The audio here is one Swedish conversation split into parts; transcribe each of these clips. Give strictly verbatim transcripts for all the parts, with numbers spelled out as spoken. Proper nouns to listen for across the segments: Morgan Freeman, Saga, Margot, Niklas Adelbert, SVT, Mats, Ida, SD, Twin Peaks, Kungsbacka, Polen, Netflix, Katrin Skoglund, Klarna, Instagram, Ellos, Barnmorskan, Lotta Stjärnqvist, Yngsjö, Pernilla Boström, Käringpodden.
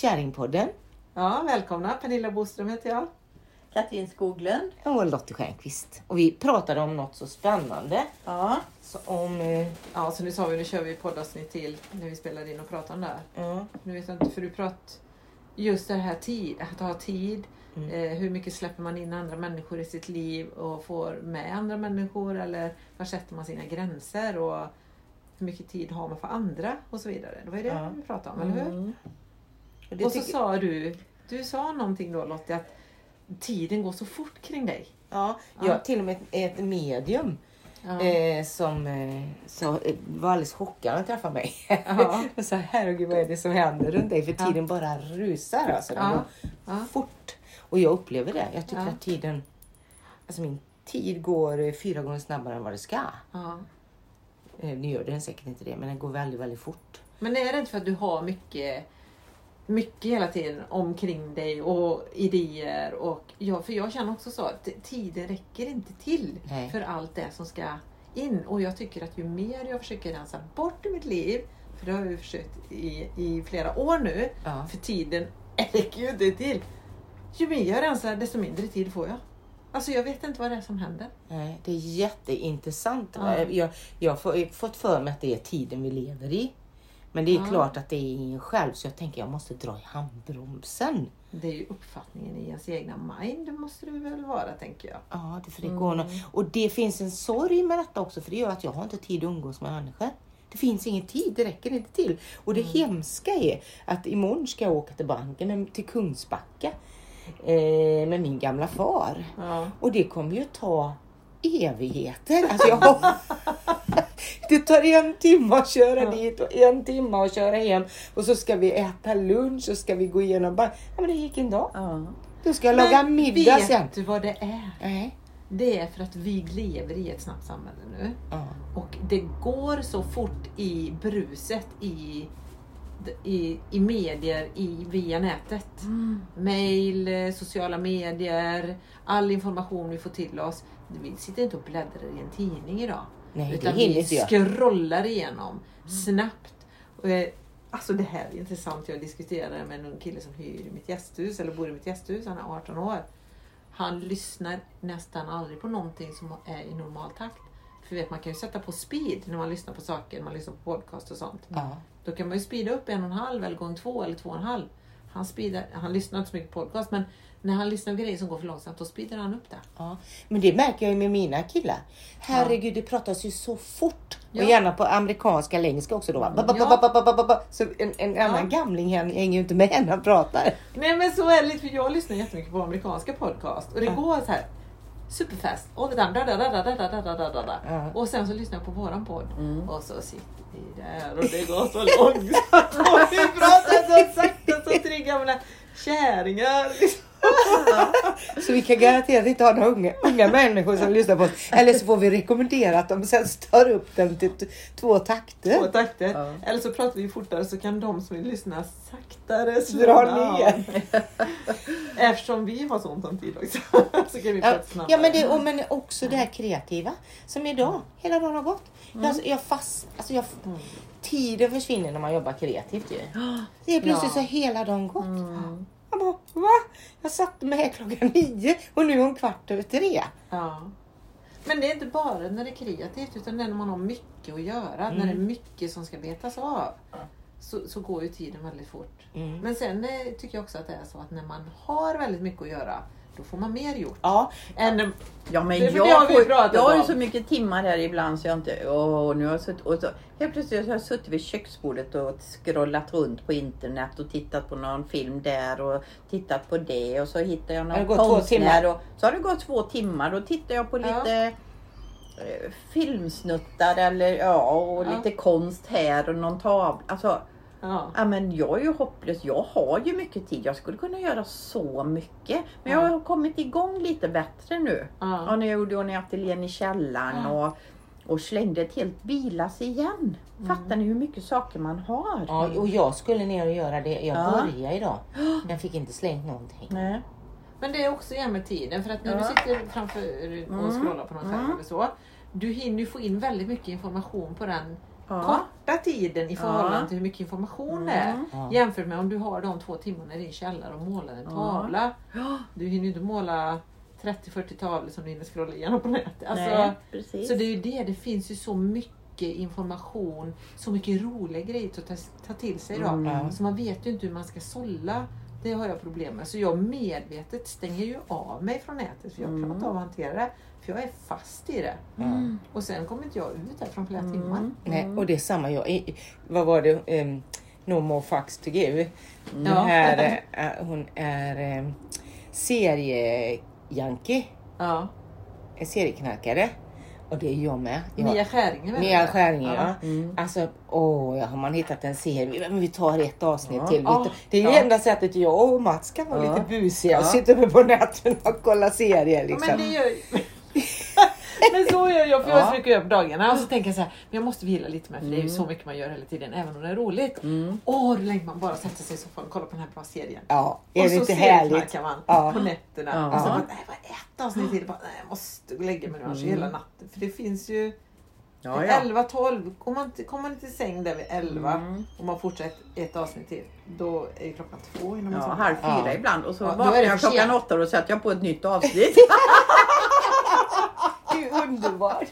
Käringpodden. Ja, välkomna. Pernilla Boström heter jag. Katrin Skoglund. Och Lotta Stjärnqvist. Och vi pratade om något så spännande. Ja. Så om, ja, så nu sa vi, nu kör vi poddavsnitt till när vi spelar in och pratar om det här. Mm. Nu vet jag inte, för du pratar just det här tid, att ha tid. Mm. Eh, hur mycket släpper man in andra människor i sitt liv och får med andra människor, eller var sätter man sina gränser och hur mycket tid har man för andra och så vidare. Det var ju det ja. vi pratade om, eller hur? Mm. Och, och så tyck- sa du, du sa någonting då, Lotti, att tiden går så fort kring dig. Ja, jag ja. till och med ett, ett medium ja. eh, som eh, så, var alldeles chockad när han träffade mig. Ja. Och sa, herregud, vad är det som händer runt dig? För tiden ja. bara rusar, alltså den ja. går ja. fort. Och jag upplever det. Jag tycker ja. att tiden, alltså min tid går fyra gånger snabbare än vad det ska. Ja. Eh, nu gör den säkert inte det, men den går väldigt, väldigt fort. Men är det inte för att du har mycket... mycket hela tiden omkring dig och idéer och ja, för jag känner också så att tiden räcker inte till Nej. för allt det som ska in, och jag tycker att ju mer jag försöker rensa bort i mitt liv, för det har vi försökt i, i flera år nu ja. för tiden räcker ju inte till, ju mer jag rensar desto mindre tid får jag. Alltså jag vet inte vad det är som händer. Nej, det är jätteintressant. ja. jag, jag har fått för mig att det är tiden vi lever i. Men det är ja. klart att det är ingen själv, så jag tänker jag måste dra i handbromsen. Det är ju uppfattningen i ens egna mind, det måste det väl vara, tänker jag. Ja, det, för det går mm. Och det finns en sorg med detta också, för det gör att jag har inte tid att umgås med människor. Det finns ingen tid, det räcker inte till. Och det mm. hemska är att imorgon ska jag åka till banken, till Kungsbacka, eh, med min gamla far. Ja. Och det kommer ju ta evigheter. Alltså jag har... Det tar en timme att köra ja. dit och en timme att köra hem. Och så ska vi äta lunch och ska vi gå igenom. Bara, ja, men det gick en dag. Ja. Då ska jag men laga middag sen. Vet du vad det är? Nej. Det är för att vi lever i ett snabbt samhälle nu. Ja. Och det går så fort i bruset, i, i, i medier, i, via nätet. Mm. Mail, sociala medier, all information vi får till oss. Vi sitter inte och bläddrar i en tidning idag. Nej, utan vi scrollar igenom mm. snabbt. Alltså det här är intressant. Jag diskuterade med en kille som hyr i mitt gästhus, eller bor i mitt gästhus. Han är arton år. Han lyssnar nästan aldrig på någonting som är i normal takt. För vet, man kan ju sätta på speed när man lyssnar på saker. När man lyssnar på podcast och sånt. Mm. Då kan man ju speeda upp en och en halv, eller gång två eller två och en halv. Han, speedar, han lyssnar inte så mycket på podcast, men när han lyssnar på grejer som går för långsamt, då speedar han upp det. Ja, men det märker jag ju med mina killar. Herregud, det pratas ju så fort. Ja. Och gärna på amerikanska eller engelska också då. Ba, ba, ja. ba, ba, ba, ba, ba. Så en, en ja. annan gamling hänger ju inte med när han pratar. Nej, men så är det lite, för jag lyssnar jättemycket på amerikanska podcast. Och det ja. går så här superfast. Och, det där, da, da, da, da, da, da, da, da. Ja. Och sen så lyssnar jag på våran podd. Mm. Och så sitter vi där och det går så långsamt. Och vi pratar så sakta, så triggar mina käringar liksom. Så vi kan garanterat inte ha några unga, unga människor som lyssnar på oss. Eller så får vi rekommendera att de sen stör upp dem till t- två takter, två takter. Ja. Eller så pratar vi fortare, så kan de som vill lyssna saktare dra ner. Eftersom vi har sånt om tid också, så kan vi prata snabbare. Ja, men, det, och, men också det här kreativa som idag, hela dagen har gått. mm. jag, jag fast, alltså jag mm. Tiden försvinner när man jobbar kreativt ju. Det är plötsligt ja. så hela dagen gått. mm. Jag bara, va? Jag satt med här klockan nio och nu är hon kvart över tre. Ja. Men det är inte bara när det är kreativt, utan när man har mycket att göra. Mm. När det är mycket som ska betas av, så, så går ju tiden väldigt fort. Mm. Men sen tycker jag också att det är så att när man har väldigt mycket att göra, då får man mer gjort. Ja, än, ja men jag, jag, får, jag har ju så mycket timmar här ibland, så jag inte... Åh, nu har jag sutt, och så, helt plötsligt har jag suttit vid köksbordet och scrollat runt på internet och tittat på någon film där och tittat på det. Och så hittar jag någon konstnär. Och, så har det gått två timmar. Då tittar jag på lite ja. eh, filmsnuttar eller ja, och ja. lite konst här och någon tavla. Alltså, ja. ja men jag är ju hopplös, jag har ju mycket tid, jag skulle kunna göra så mycket. Men ja. jag har kommit igång lite bättre nu. Ja. Och när jag gjorde en ateljén i källaren ja. och, och slängde ett helt bilas igen. Mm. Fattar ni hur mycket saker man har? Ja, och jag skulle ner och göra det, jag ja. började idag. Jag fick inte slängt någonting. Nej. Men det är också igen med tiden, för att när ja. du sitter framför och scrollar på något mm. eller så, du hinner ju få in väldigt mycket information på den ja. korta tiden i förhållande ja. till hur mycket information mm. det är. Ja. Jämfört med om du har de två timmarna i din källare och målar en tavla. Ja. Du hinner ju inte måla trettio fyrtio tavlor som du hinner scrolla igenom på nätet. Alltså, nej, precis. Så det är ju det, det finns ju så mycket information, så mycket roliga grejer att ta, ta till sig då. Mm. Så man vet ju inte hur man ska sålla. Det har jag problem med. Så jag medvetet stänger ju av mig från nätet. För jag mm. klarar inte av att hantera det. För jag är fast i det. Mm. Och sen kommer inte jag ut här från flera mm. timmar. Mm. Nej, och det är samma jag. Vad var det? Um, no more fucks to give. Mm. Ja. Här, uh, hon är um, seriejanke. Ja. En serieknarkare. Och det är jag med. Mia Käringpodden. Mia Käringpodden, ja. ja. Mm. Alltså, åh, har man hittat en serie. Men vi tar ett avsnitt ja. till. Ja. Det är ju ja. enda sättet jag och Mats kan vara ja. lite busiga. Ja. Och sitta uppe på nätet och kolla serier. Liksom. Ja, men det gör ju... Men så gör jag, för jag försöker göra på dagarna. Och så tänker jag så här, men jag måste vila lite med. För det är ju så mycket man gör hela tiden, även om det är roligt. Mm. Åh, då längtar man bara sätter sig i soffan och kollar på den här bra serien. Ja, är och det inte härligt? Och man ja. på nätterna. Ja. Och så bara, nej, vad ett avsnitt till? Bara, nej, jag måste lägga mig nu mm. hela natten. För det finns ju ja, ja. elva tolv. Om man kommer man inte i säng där vid elva mm. och man fortsätter ett avsnitt till, då är ju klockan två. Inom ja, sån. halv fyra ja. ibland. Och så ja, vaknar jag klockan åtta och då sätter jag på ett nytt avsnitt. Det är underbart.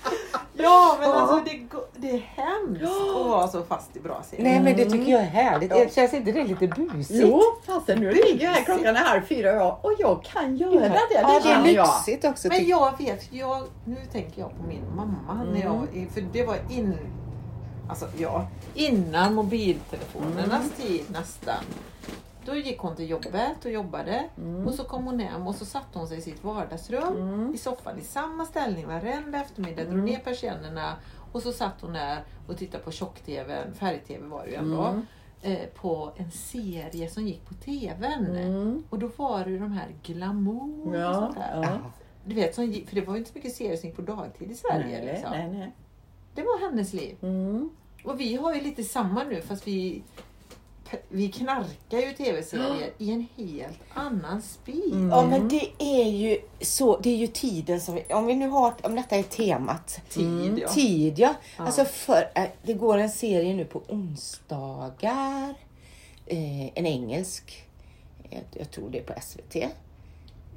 Ja, men alltså det, go- det är hemskt att vara så fast i bra serier. Nej, men det tycker jag är härligt. Det känns inte det lite busigt? Jo, fast nu ligger jag här klockan är här fyra och jag kan göra det. Det, ja, det är lyxigt också. Men jag vet, jag, nu tänker jag på min mamma. Mm. När jag, för det var in, alltså, ja, innan mobiltelefonernas mm. tid nästan. Då gick hon till jobbet och jobbade. Mm. Och så kom hon hem och så satt hon sig i sitt vardagsrum. Mm. I soffan i samma ställning varenda eftermiddag. Mm. Drog ner persiennerna. Och så satt hon där och tittade på tjock-tv. Färg-tv var det ju ändå. Mm. Eh, på en serie som gick på tvn. Mm. Och då var det ju de här glamour ja, och sånt där. Ja. Du vet, som, för det var ju inte så mycket serier som gick på dagtid i Sverige. Nej, liksom. nej, nej. Det var hennes liv. Mm. Och vi har ju lite samma nu fast vi... Vi knarkar ju tv-serier i en helt annan speed. Mm. Ja, men det är ju så, det är ju tiden som vi, om vi nu har, om detta är temat. Tid, mm, ja. Tid, ja. ja. Alltså för, det går en serie nu på onsdagar. Eh, en engelsk. Jag, jag tror det är på S V T.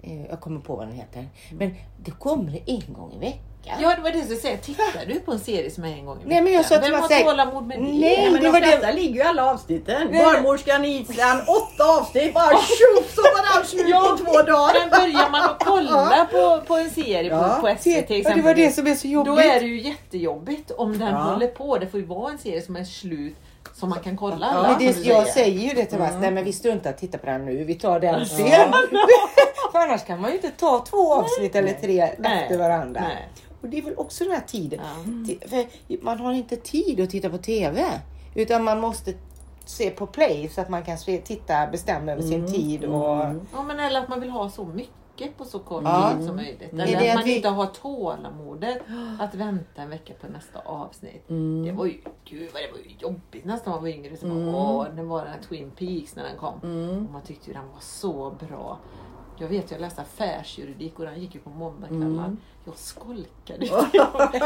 Eh, jag kommer på vad den heter. Men det kommer en gång i veckan. Ja, det var det som säger. Tittar du på en serie som är en gång i veckan? Nej, men jag sa att man säger... tålamod med det? Nej, ja, men det de var flesta det... ligger ju alla avsnitten. Barnmorskan i Island, åtta avsnitt. Bara tjoff som var det slut på två dagar. Men börjar man att kolla på, på en serie ja. på, på S V T till exempel. Ja, det var det som är så jobbigt. Då är det ju jättejobbigt om den ja. håller på. Det får ju vara en serie som är slut. Som man kan kolla. Ja, alla, det, jag säger. säger ju det till Mats. Mm. Nej, men vi struntar att titta på den nu. Vi tar den sen. Ja. För annars kan man ju inte ta två avsnitt Nej. eller tre Nej. efter varandra. Nej. Och det är väl också den här tiden. Mm. För man har inte tid att titta på tv. Utan man måste se på play. Så att man kan titta, bestämma över sin mm. tid. Och... Ja, men eller att man vill ha så mycket. På så kort ja. tid som möjligt. Eller att, att man vi... inte har tålamodet att vänta en vecka på nästa avsnitt. Mm. Det var ju, gud vad det var ju jobbigt nästan man var yngre. Så mm. åh, den var den här Twin Peaks när den kom. Mm. Och man tyckte ju den var så bra. Jag vet ju, jag läste affärsjuridik och den gick ju på måndagkvällar. Mm. Jag skolkade ju.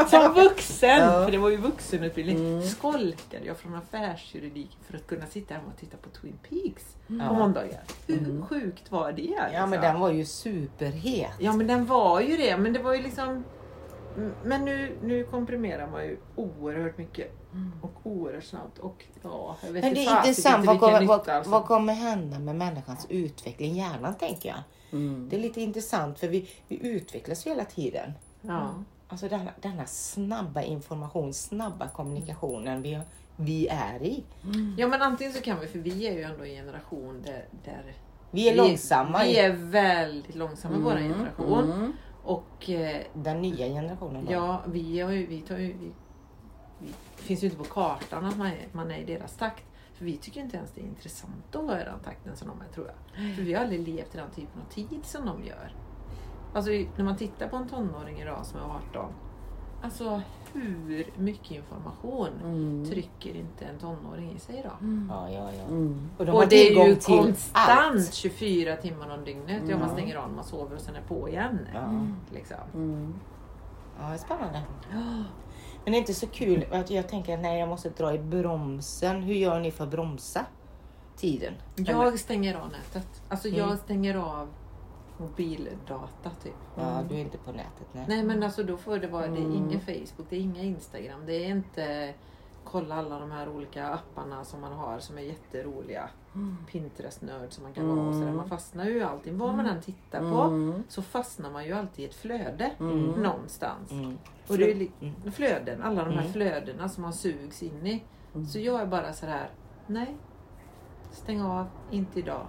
Som vuxen, ja. för det var ju vuxenutbildning. Mm. Skolkade jag från affärsjuridik för att kunna sitta hemma och titta på Twin Peaks mm. på måndagar. Hur mm. sjukt var det? Liksom? Ja, men den var ju superhet. Ja, men den var ju det. Men det var ju liksom... Men nu, nu komprimerar man ju oerhört mycket. Och oerhört snabbt. Och, ja, jag vet men det är fast, intressant. Vad kommer, nytta, vad, alltså. vad kommer hända med människans utveckling? Hjärnan, tänker jag. Mm. Det är lite intressant. För vi, vi utvecklas hela tiden. Ja. Mm. Alltså denna, denna snabba information. Snabba kommunikationen vi, vi är i. Mm. Ja, men antingen så kan vi. För vi är ju ändå en generation där... där vi är vi, långsamma. Vi är väldigt långsamma i mm. vår generation. Mm. Och eh, den nya generationen då. Ja, vi har ju, vi tar ju vi, vi finns ju inte på kartan att man är, man är i deras takt. För vi tycker inte ens det är intressant att vara i den takten som de är, tror jag. För vi har aldrig levt i den typen av tid som de gör. Alltså när man tittar på en tonåring idag som är arton. Alltså hur mycket information mm. trycker inte en tonåring i sig idag? Mm. Ja, ja, ja. Mm. Och, de och det är ju konstant allt. tjugofyra timmar om dygnet. Mm. Ja, man stänger av, man sover och sen är på igen. Mm. Liksom. Mm. Ja, det är spännande. Men det är inte så kul att jag tänker att nej, jag måste dra i bromsen. Hur gör ni för att bromsa tiden? Jag Eller? stänger av nätet. Alltså mm. jag stänger av mobildata typ. Mm. Ja, du är inte på nätet. Nej, nej men alltså då får det vara, mm. det är inga Facebook, det är inga Instagram. Det är inte kolla alla de här olika apparna som man har som är jätteroliga. Mm. Pinterest-nörd som man kan mm. vara och sådär. Man fastnar ju alltid. Vad man än tittar på mm. så fastnar man ju alltid i ett flöde mm. någonstans. Mm. Och det är li- mm. flöden, alla de här mm. flödena som man sugs in i. Mm. Så jag är bara så här: nej, stäng av, inte idag.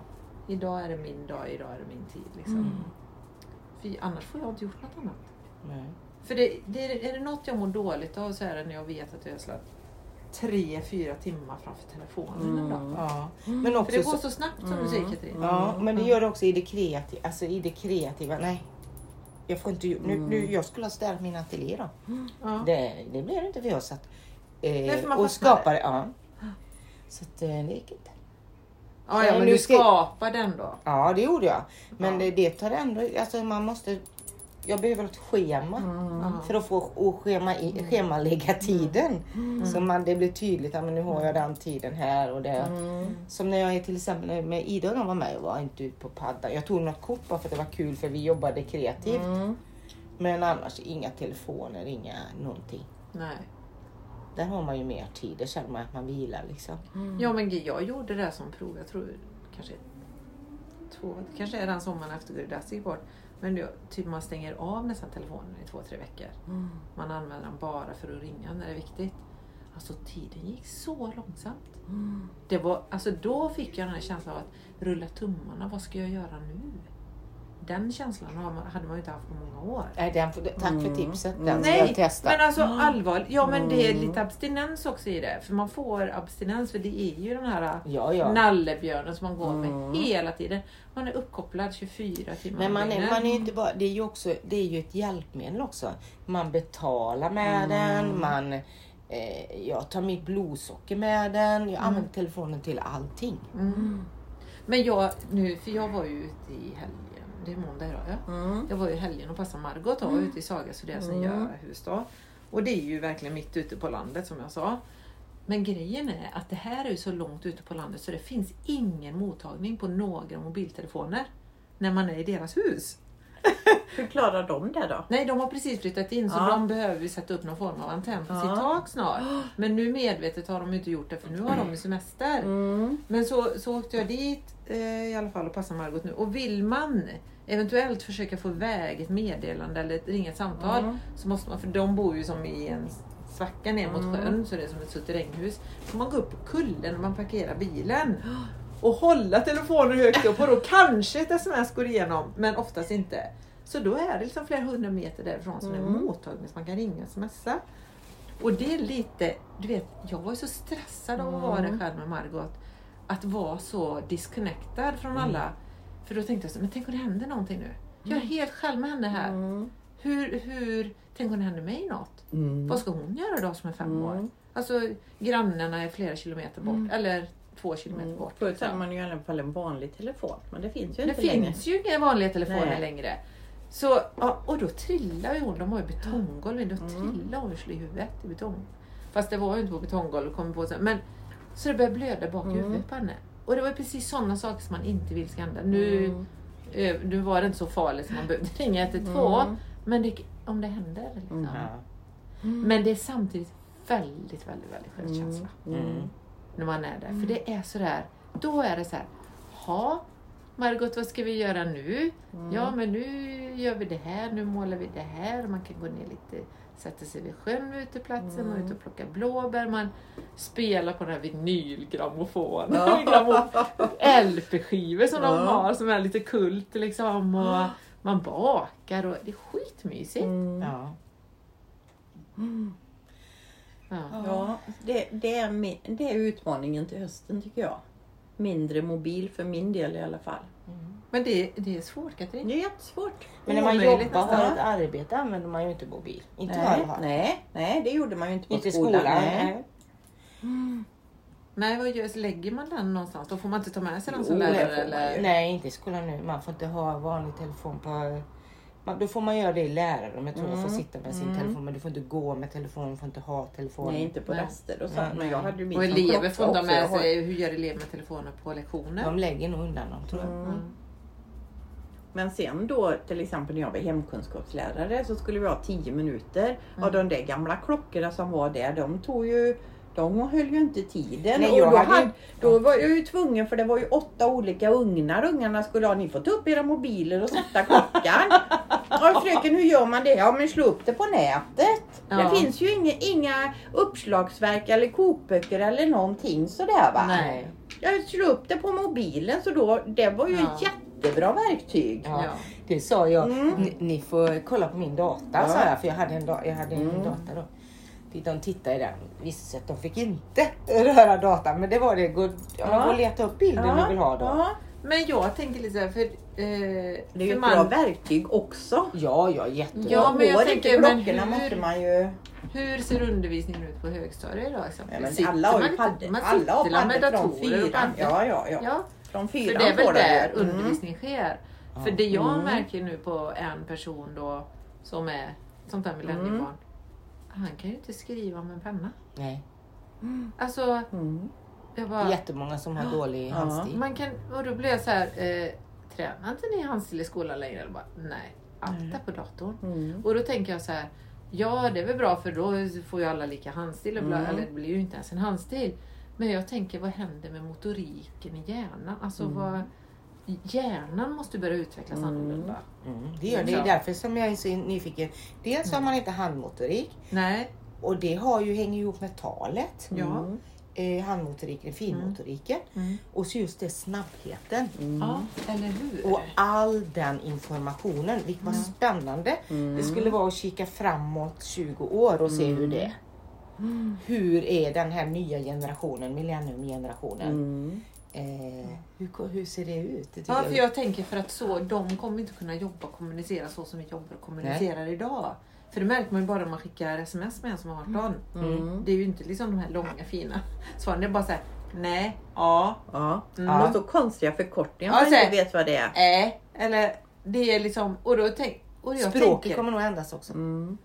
Idag är det min dag, idag är det min tid liksom. Mm. För annars får jag inte gjort något annat. Nej. För det, det, är det något jag mår dåligt av så är det när jag vet att jag har släppt tre, fyra timmar framför telefonen mm. en dag. Ja. Mm. Men också för det går så, så snabbt som mm. du säger, Katrin. Mm. Ja, men det gör det också i det kreativa. Alltså i det kreativa, nej. Jag får inte, nu, nu, jag skulle ha städat min ateljé då. Mm. Ja. Det, det blir inte för jag satt eh, och skapade. Ja. Så att, det gick inte. Ja, ja men du ska... skapar den då. Ja, det gjorde jag. Men ja. det, det tar ändå, alltså man måste... Jag behöver ett schema mm. för att få schema i, schemalägga tiden. Mm. Så man, det blir tydligt att men nu har jag den tiden här och det. Mm. Som när jag är till exempel med Ida och de var med och var inte ute på paddan. Jag tog något kort bara för att det var kul för vi jobbade kreativt. Mm. Men annars inga telefoner, inga någonting. Nej. Där har man ju mer tid. Det känner man att man vilar liksom. Mm. Ja men jag gjorde det som prov. Jag tror kanske två, kanske är den sommaren efter det där sig bort. Men då, typ man stänger av nästan telefonen i två, tre veckor. Mm. Man använder den bara för att ringa när det är viktigt. Alltså tiden gick så långsamt. Mm. Det var, alltså då fick jag den här känslan av att rulla tummarna. Vad ska jag göra nu? Den känslan hade man ju inte haft på många år. Nej, den, tack mm. för tipset. Den mm. Nej, testa. Men alltså allvarligt. Ja, men det är lite abstinens också i det. För man får abstinens. För det är ju den här ja, ja. nallebjörnen som man går med mm. hela tiden. Man är uppkopplad tjugofyra timmar. Men man är, man är inte bara, det, är ju också, det är ju ett hjälpmedel också. Man betalar med mm. den. Man, eh, jag tar mitt blodsocker med den. Jag mm. använder telefonen till allting. Mm. Men jag, nu, för jag var ju ute i helgen. Det är måndag idag, ja. Mm. Jag var ju helgen och passade Margot då, mm. ute i Saga, så det är sin mm. göra hus då. Och det är ju verkligen mitt ute på landet som jag sa. Men grejen är att det här är ju så långt ute på landet så det finns ingen mottagning på några mobiltelefoner när man är i deras hus. Hur klarar de det då? Nej, de har precis flyttat in så ja. de behöver ju sätta upp någon form av antenn på ja. sitt tak snart. Men nu medvetet har de inte gjort det för nu har de semester. Mm. Men så, så åkte jag dit eh, i alla fall och passade Margot nu. Och vill man eventuellt försöka få iväg ett meddelande eller ett ringa samtal mm. så måste man, för de bor ju som i en svacka ner mot sjön mm. så det är som ett suteränghus. Så man går upp på kullen och man parkerar bilen. Och hålla telefonen högt upp och då kanske ett sms går igenom, men oftast inte. Så då är det liksom flera hundra meter därifrån som mm. är mottagning så man kan ringa och smsa. Och det är lite, du vet, jag var ju så stressad av att vara mm. själv med Margot. Att vara så disconnectad från mm. alla. För då tänkte jag så, men tänk om det händer någonting nu. Jag är helt själv med henne här. Mm. Hur, hur, tänk om det händer mig något. Mm. Vad ska hon göra då som är fem mm. år? Alltså grannarna är flera kilometer bort, mm. eller... två kilometer mm. bort. Förut hade man ju i alla fall en vanlig telefon. Men det finns ju det inte längre. Det finns ju inga vanliga telefoner Nej. längre. Så, ja, och då trillade hon. De har ju betonggolv. Då trillade hon i huvudet i betong. Fast det var ju inte på betonggolv. Kom på, men, så det började blöda bak i mm. huvudet på henne. Och det var precis sådana saker som man inte vill ska hända. Nu, mm. nu var det inte så farligt som man behövde ringa ett ett två. Mm. Men det, om det händer liksom. Mm. Mm. Men det är samtidigt väldigt, väldigt, väldigt skönt känsla. Mm. Mm. När man är där. Mm. För det är så där. Då är det så här. Ja, Margot, vad ska vi göra nu? Mm. Ja, men nu gör vi det här. Nu målar vi det här. Man kan gå ner lite. Sätta sig vid sjön ute platsen. Mm. Man ut och plocka blåbär. Man spelar på den här vinylgrammofonen. Ja. L P-skivor som ja. de har. Som är lite kult liksom. Och man bakar. Och det är skitmysigt. Mm. Ja. Mm. Ja, ja det, det, är min, det är utmaningen till hösten tycker jag. Mindre mobil för min del i alla fall. Mm. Men det, det är svårt, Katrin. Det är jättesvårt. Men när man jobbar och har ett arbete använder man ju inte mobil. Inte nej, nej, nej, det gjorde man ju inte på inte skolan. skolan. Nej. Mm. Nej, vad görs? Lägger man den någonstans? Då får man inte ta med sig den som lärare? Eller? Nej, inte i skolan nu. Man får inte ha vanlig telefon på Man, då får man göra det i lärarrummet. Mm. Man får sitta med sin mm. telefon. Men du får inte gå med telefonen. Du får inte ha telefonen. Nej, inte på raster. Och, så. Men jag hade ju och elever får de med sig. Hur gör elever med telefonen på lektioner? De lägger nog undan dem, tror jag. Mm. Mm. Men sen då, till exempel när jag var hemkunskapslärare. Så skulle vi ha tio minuter. Mm. Och de där gamla klockorna som var där. De tog ju... De höll ju inte tiden. Nej, och då, hade, hade, då var jag ju tvungen, för det var ju åtta olika ugnar. Ungarna skulle ha, ni får ta upp era mobiler och sätta klockan. Och fröken, hur gör man det? Ja, men slå upp det på nätet. Ja. Det finns ju inga, inga uppslagsverk eller kokböcker eller någonting sådär, va? Nej. Jag slå upp det på mobilen, så då, det var ju ja. jättebra verktyg. Ja. Det sa jag, mm. ni, ni får kolla på min data, ja. sa jag, för jag hade en, da- jag hade en mm. data då. De tittade i den. Visst att de fick inte röra datan. Men det var det. Gå, ja. Gå leta upp bilden ja. du vill ha då. Ja. Men jag tänker lite så här. För, eh, det är ju ett man... bra verktyg också. Ja, ja, jättebra. Ja, men jag Hår, tänker, men hur, måste man ju... hur ser undervisningen ut på högstadiet idag? Ja, men alla har ju paddet. Man sitter med datorer och paddet. Ja, ja, ja. ja. Från fyran. För det är väl där mm. undervisning sker. Mm. För det jag mm. märker nu på en person då. Som är som familjärnbarn. Mm. Han kan ju inte skriva med en penna. Nej. Mm. Alltså. Mm. Jag bara, jättemånga som har dålig ja, handstil. Man kan, och då blir jag så här. Eh, tränar inte ni handstil i skolan längre? Eller bara, nej. Allt är på datorn. Mm. Och då tänker jag så här. Ja, det är väl bra, för då får ju alla lika handstil. Och bla, mm. Eller det blir ju inte ens en handstil. Men jag tänker, vad händer med motoriken i hjärnan? Alltså mm. vad... Hjärnan måste börja utvecklas mm. annorlunda. Mm. Det gör det. Det är därför som jag är så nyfiken. Dels mm. har man inte handmotorik. Nej. Och det har ju hänger ihop med talet. Ja. Eh, handmotoriken, finmotoriken. Mm. Mm. Och så just det, snabbheten. Mm. Ja, eller hur? Och all den informationen. Vilket var mm. spännande. Mm. Det skulle vara att kika framåt tjugo år och se mm. hur det är. Mm. Hur är den här nya generationen, millenniumgenerationen? Mm. Eh, hur, hur ser det ut? Det ja, för jag, jag tänker för att så, de kommer inte kunna jobba och kommunicera så som vi jobbar och kommunicerar Nej. idag. För det märker man ju bara om man skickar sms med en som är arton. Mm. Mm. Det är ju inte liksom de här långa fina svaren. Det är bara så här, nej, ja. Ja, mm. ja. Och så konstiga förkortningar. Ja, man inte vet vad det är. Nej, äh. eller det är liksom, och då tänk, och jag språket tänker, kommer nog ändras också. Mm.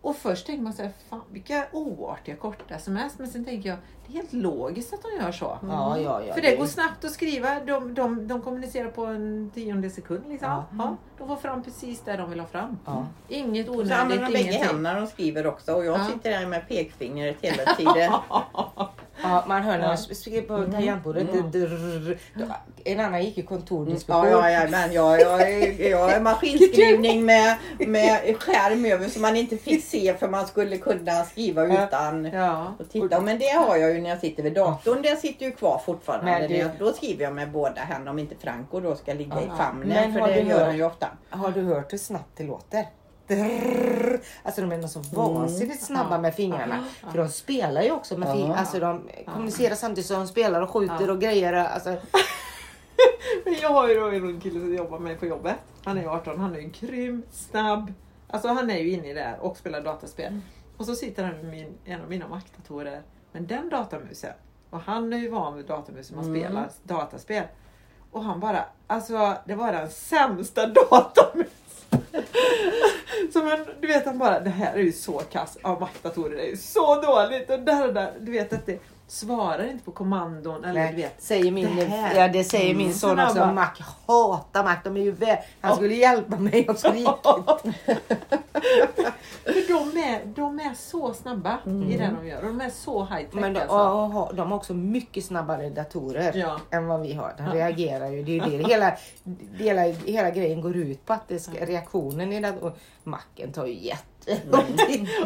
Och först tänker man så här, fan vilka oartiga korta sms. Men sen tänker jag, det är helt logiskt att de gör så. Mm. Ja, ja, ja, för det, det går snabbt att skriva. De, de, de kommunicerar på en tionde sekund liksom. Ja. Ja, de får fram precis där de vill ha fram. Ja. Inget onödigt. Så använder de bägge händerna de skriver också. Och jag ja. sitter där med pekfingret hela tiden. Ja, man hör när man skriver på tangentbordet. En annan gick i kontordiskussion. Ja, ja, men jag har maskinskrivning med, med skärm över som man inte fick se, för man skulle kunna skriva utan ja. att titta. Men det har jag ju när jag sitter vid datorn. Det sitter ju kvar fortfarande. Det... Då skriver jag med båda händerna, om inte Franco då ska ligga i famnen. För det gör han ju ofta. Har du hört hur snabbt det låter? Drrr. Alltså de är nog så vansinnigt snabba med fingrarna. För de spelar ju också med fingrarna. Alltså de kommunicerar samtidigt som de spelar och skjuter och grejer. Alltså. Men jag har ju då en kille som jobbar med på jobbet. Han är arton, han är ju grym, snabb. Alltså han är ju inne i det här och spelar dataspel. Och så sitter han med min, en av mina Mac-datorer. Men den datamusen. Och han är ju van vid datamusen. Man spelar mm. dataspel. Och han bara, alltså det var den sämsta datamusen. Som en, du vet han bara, det här är ju så kass. Ja, Mac-datorer är ju så dåligt. Och där, där, du vet att det svarar inte på kommandon. Eller nej, du vet, säger min, det, här, ja, det säger min son också. Bara, Mac hatar Mac. De är ju vä- han oh. skulle hjälpa mig och skrika. För de är, de är så snabba mm. i det de gör. De är så high-tech. Men de, alltså. oh, oh, de har också mycket snabbare datorer ja. än vad vi har. De reagerar ju. Det är ju det. Hela, hela, hela grejen går ut på att det ska, reaktionen i datorn. Macen tar ju jätte. Mm.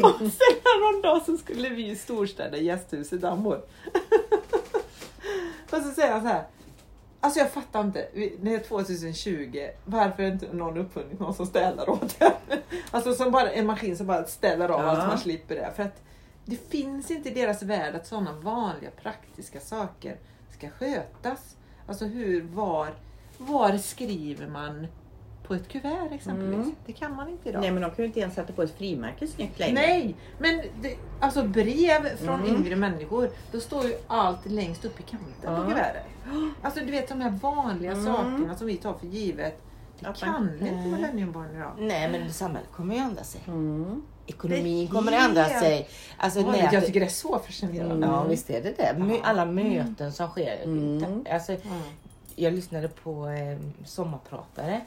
Och sen någon dag så skulle vi i storstäder, gästhus i Dammor. Och så säger han så här. Alltså jag fattar inte, det är tjugohundratjugo, varför inte någon uppfunnit någon som ställer åt det? Alltså som bara, en maskin som bara ställer av ja. att man slipper det. För att det finns inte i deras värld att sådana vanliga praktiska saker ska skötas. Alltså hur, var, var skriver man på ett kuvert exempelvis? Mm. Det kan man inte idag. Nej, men de kan ju inte ens sätta på ett frimärke snyggt längre. Nej, men det, alltså brev från mm. yngre människor, då står ju allt längst upp i kanten ja. på kuvertet. Alltså du vet de här vanliga mm. sakerna som vi tar för givet. Det att kan man, inte vara Lönneborn idag. Nej, men samhället kommer ju ändra sig. Mm. Ekonomin kommer att ändra sig. Alltså, oh, jag tycker det är så fascinerande. Mm. Ja, visst är det det. My, alla möten mm. som sker. Mm. Alltså, mm. Jag lyssnade på eh, sommarpratare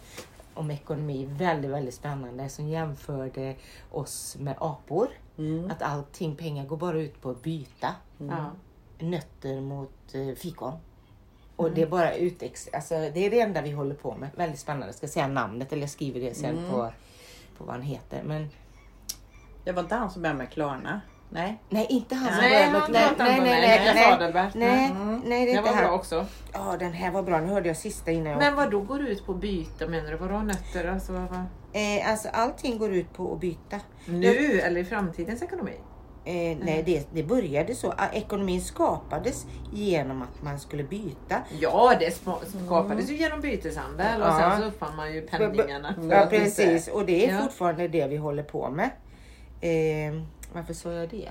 om ekonomi. Väldigt, väldigt spännande. Som jämförde oss med apor. Mm. Att allting, pengar går bara ut på att byta. Mm. Nötter mot eh, fikon. Och mm. det är bara utex... Alltså, det är det enda vi håller på med. Väldigt spännande. Jag ska säga namnet, eller jag skriver det sen mm. på, på vad han heter. Men... Det var inte han som började med Klarna. Nej. Nej, inte han som började med Klarna. Nej, nej, nej. Nej, nej, nej. nej, mm. nej det är inte han. Den var bra också. Ja, den här var bra. Nu hörde jag sista innan jag... Men vad då går du ut på att byta, menar du? Vadå nötter? Alltså, vad... eh, alltså, allting går ut på att byta. Nu, jag... eller i framtidens ekonomi? Eh, mm. Nej, det, det började så. Ekonomin skapades genom att man skulle byta. Ja, det skapades ju genom byteshandel. Och ja. Sen så uppfann man ju penningarna. Ja, precis. Och det är ja. fortfarande det vi håller på med. Eh, varför sa jag det?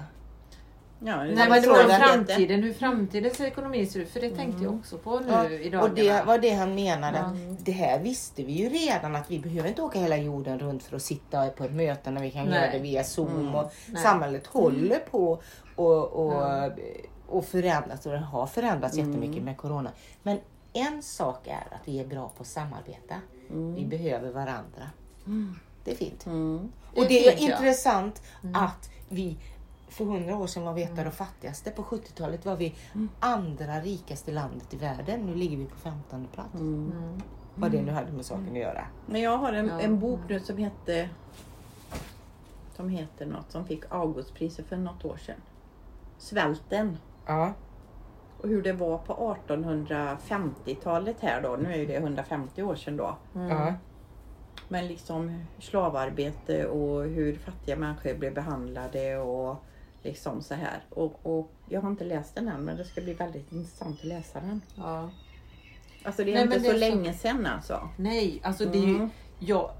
Ja, det nej, men det var framtiden. Hur framtidens ekonomi ser ut. För det tänkte mm. jag också på nu ja, idag. Och det var det han menade. Mm. Det här visste vi ju redan. Att vi behöver inte åka hela jorden runt för att sitta på ett möte. När vi kan nej. göra det via Zoom. Mm. Och nej. samhället håller på och, och, mm. och förändras. Och det har förändrats mm. jättemycket med corona. Men en sak är att vi är bra på att samarbeta. Mm. Vi behöver varandra. Mm. Det är fint. Mm. Och det, det är, är intressant mm. att vi... För hundra år sedan var vi ett av de fattigaste. På sjuttiotalet var vi mm. andra rikaste landet i världen. Nu ligger vi på femtonde plats. Mm. Mm. Vad det nu hade med saken mm. att göra. Men jag har en, ja. en bok nu som heter... Som heter något. Som fick Augustpriset för något år sedan. Svälten. Ja. Och hur det var på artonhundrafemtiotalet här då. Nu är ju det hundrafemtio år sedan då. Mm. Ja. Men liksom slavarbete och hur fattiga människor blev behandlade och... Liksom så här. Och, och jag har inte läst den än, men det ska bli väldigt intressant att läsa den. Ja. Alltså det är nej, inte det så är länge så... sedan alltså. Nej, alltså mm. det är ju... Jag,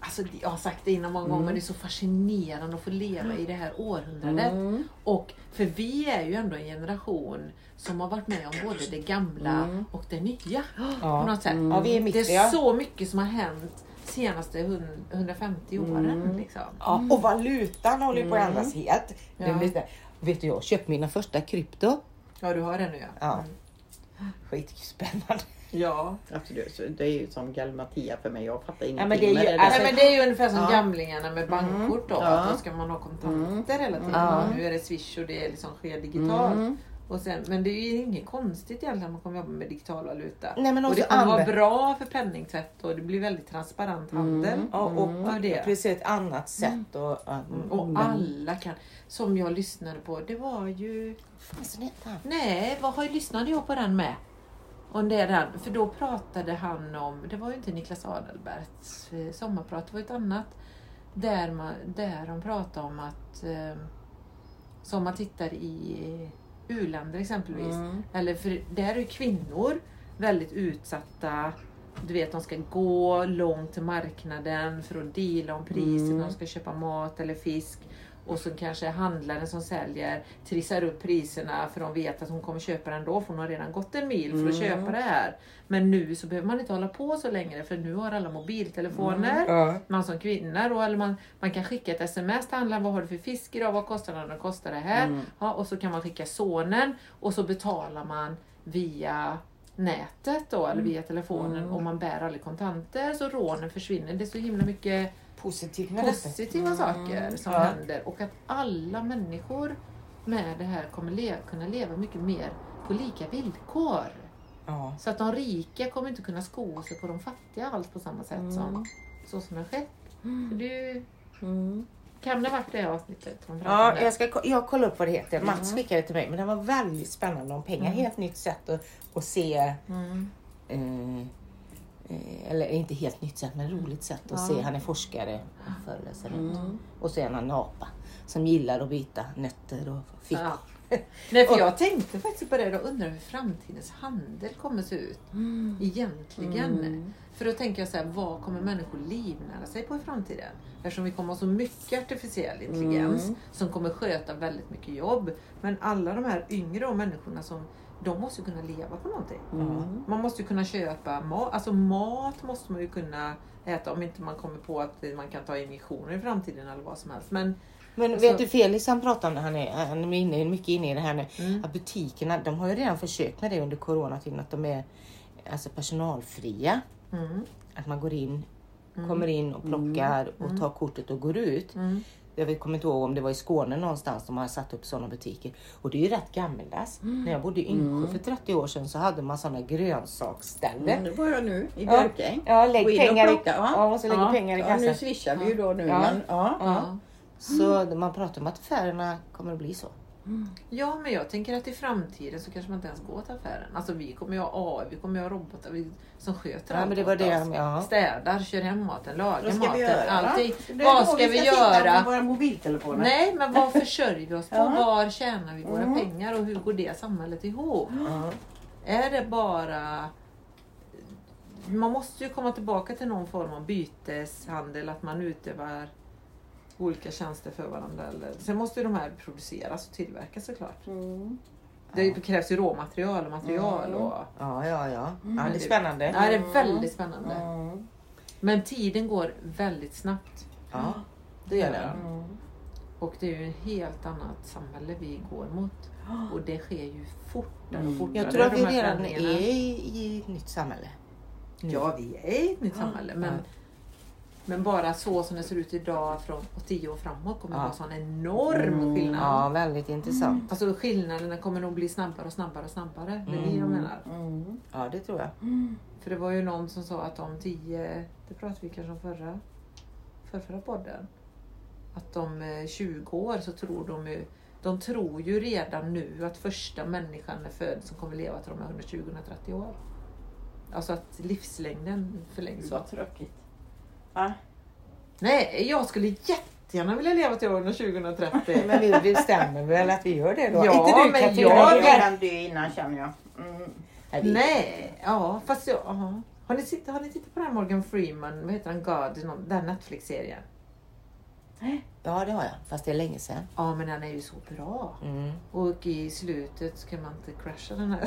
alltså jag har sagt det innan många gånger, mm. men det är så fascinerande att få leva mm. i det här århundradet. Mm. Och för vi är ju ändå en generation som har varit med om både det gamla mm. och det nya. Ja. På något sätt. Mm. Ja, vi är mitt, det är ja. så mycket som har hänt. Senaste hundrafemtio åren mm. liksom. Ja, och valutan håller mm. på att ändras helt. Ja. Vet du, jag köpte mina första krypto. Ja, du har det nu ja. ja. Mm. Skitspännande. Ja, absolut. Det är ju som galmatia för mig. Jag fattar ingenting. Ja, men det är ju, det alltså, men det är ju ungefär som ja. gamlingarna med bankkort då. Mm. Ja. Då ska man ha kontanter mm. hela tiden. Ja. Nu är det Swish och det är liksom sker digitalt. Mm. Och sen, men det är ju inget konstigt egentligen att man kommer jobba med digital valuta. Nej, men också och det kommer använd... vara bra för penningtvätt och det blir väldigt transparent handel. Mm. Ja, och, mm. och det. Precis, ett annat sätt. Mm. Och, mm. och alla kan, som jag lyssnade på, det var ju... Alltså, det nej, vad har jag lyssnade jag på den med? Om det är den, för då pratade han om, det var ju inte Niklas Adelberts sommarprat, det var ett annat. Där, man, där de pratade om att, som man tittar i... U-länder exempelvis. Mm. Eller för där är ju kvinnor väldigt utsatta. Du vet, de ska gå långt till marknaden för att dela om priset. Mm. De ska köpa mat eller fisk. Och så kanske handlaren som säljer trissar upp priserna. För de vet att hon kommer köpa den då. För hon har redan gått en mil för att mm. köpa det här. Men nu så behöver man inte hålla på så länge. För nu har alla mobiltelefoner. Mm. Ja. Man som kvinna då. Eller man, man kan skicka ett sms till handlaren. Vad har du för fisk idag? Vad kostar den? Vad kostar det här? Mm. Ja, och så kan man skicka sonen. Och så betalar man via... nätet då, eller via telefonen mm. och man bär aldrig kontanter så rånen försvinner. Det är så himla mycket positiva, positiva saker som ja. händer och att alla människor med det här kommer le- kunna leva mycket mer på lika villkor. Ja. Så att de rika kommer inte kunna sko sig på de fattiga alls på samma sätt mm. som så som har skett. Mm. För det mm. kan det ha varit det här avsnittet? Ja, jag ska jag kollar upp vad det heter. Mm. Mats skickade det till mig, men det var väldigt spännande om pengar. Mm. Helt nytt sätt att, att se... Mm. Eh, eller inte helt nytt sätt, men roligt sätt att ja. se. Han är forskare och föreläser runt. Mm. Och så är han en apa som gillar att byta nötter och fick. Ja. Nej, för jag tänkte faktiskt på det då, undrar hur framtidens handel kommer se ut mm. egentligen. Mm. För då tänker jag så här, vad kommer människor livnära sig på i framtiden? Eftersom vi kommer ha så mycket artificiell intelligens mm. som kommer sköta väldigt mycket jobb. Men alla de här yngre människorna som de måste ju kunna leva på någonting. Mm. Man måste ju kunna köpa mat. Alltså mat måste man ju kunna äta, om inte man kommer på att man kan ta injektioner i framtiden eller vad som helst. Men, men alltså, vet du, Felix han pratar om det, han är, han är inne, mycket inne i det här nu. Mm. Att butikerna, de har ju redan försökt med det under coronatiden, att de är alltså personalfria. Mm. Att man går in, mm. kommer in och plockar mm. och tar kortet och går ut. Mm. Jag kommer inte ihåg om det var i Skåne någonstans de har satt upp sådana butiker. Och det är ju rätt gammeldags. Mm. När jag bodde i Yngsjö för trettio år sedan så hade man sådana grönsaksställen. Mm, det var jag nu i Björkäng. Ja, ja, lägg pengar i, ja, måste lägga ja, pengar i kassan. Ja, nu swishar vi ju då nu. Ja. Men, ja, ja. Ja. Så mm. man pratar om att affärerna kommer att bli så. Mm. Ja, men jag tänker att i framtiden så kanske man inte ens går till affären. Alltså vi kommer ju ha A I, vi kommer ju ha robotar vi, som sköter ja, allt men det var det, ja. Städar, kör hem maten, lagar maten, allting. Vad ska vi göra? Vad ska vi göra? Våra mobiltelefoner. Nej, men vad försörjer vi oss på? Var tjänar vi våra mm. pengar och hur går det samhället ihop? Mm. Är det bara... Man måste ju komma tillbaka till någon form av byteshandel, att man utövar olika tjänster för varandra. Eller. Sen måste ju de här produceras och tillverkas såklart. Mm. Det krävs ju råmaterial och material. Mm. Och... Ja, ja, ja. Mm. Ja, det är spännande. Ja, det är väldigt spännande. Mm. Men tiden går väldigt snabbt. Ja, mm. det gör det. Mm. Och det är ju ett helt annat samhälle vi går mot. Och det sker ju fortare och fortare. Jag tror att vi redan är i ett nytt samhälle. Nu. Ja, vi är i ett nytt samhälle. Men... Mm. Men bara så som det ser ut idag från tio år framåt kommer ja. det vara sån enorm skillnad. Ja, väldigt intressant. Mm. Alltså skillnaderna kommer nog bli snabbare och snabbare och snabbare. Det är det jag menar. Mm. Ja, det tror jag. Mm. För det var ju någon som sa att om tio, det pratade vi kanske om förra, förra podden. Att om tjugo år så tror de ju, de tror ju redan nu att första människan är född som kommer leva till de här hundratjugo till hundratrettio år. Alltså att livslängden förlängs. Vad tråkigt. Ah. Nej, jag skulle jättegärna vilja leva till år tjugo trettio. Men vi bestämmer väl att vi gör det då? Ja, inte du, men Katrin, jag redan du innan känner jag. Mm. Nej, ja, fast jag... Aha. Har ni tittat har ni tittat på den Morgan Freeman, vad heter han, God, den Netflix-serien? Ja, det har jag, fast det är länge sedan. Ja, men den är ju så bra. Mm. Och i slutet så kan man inte crasha den här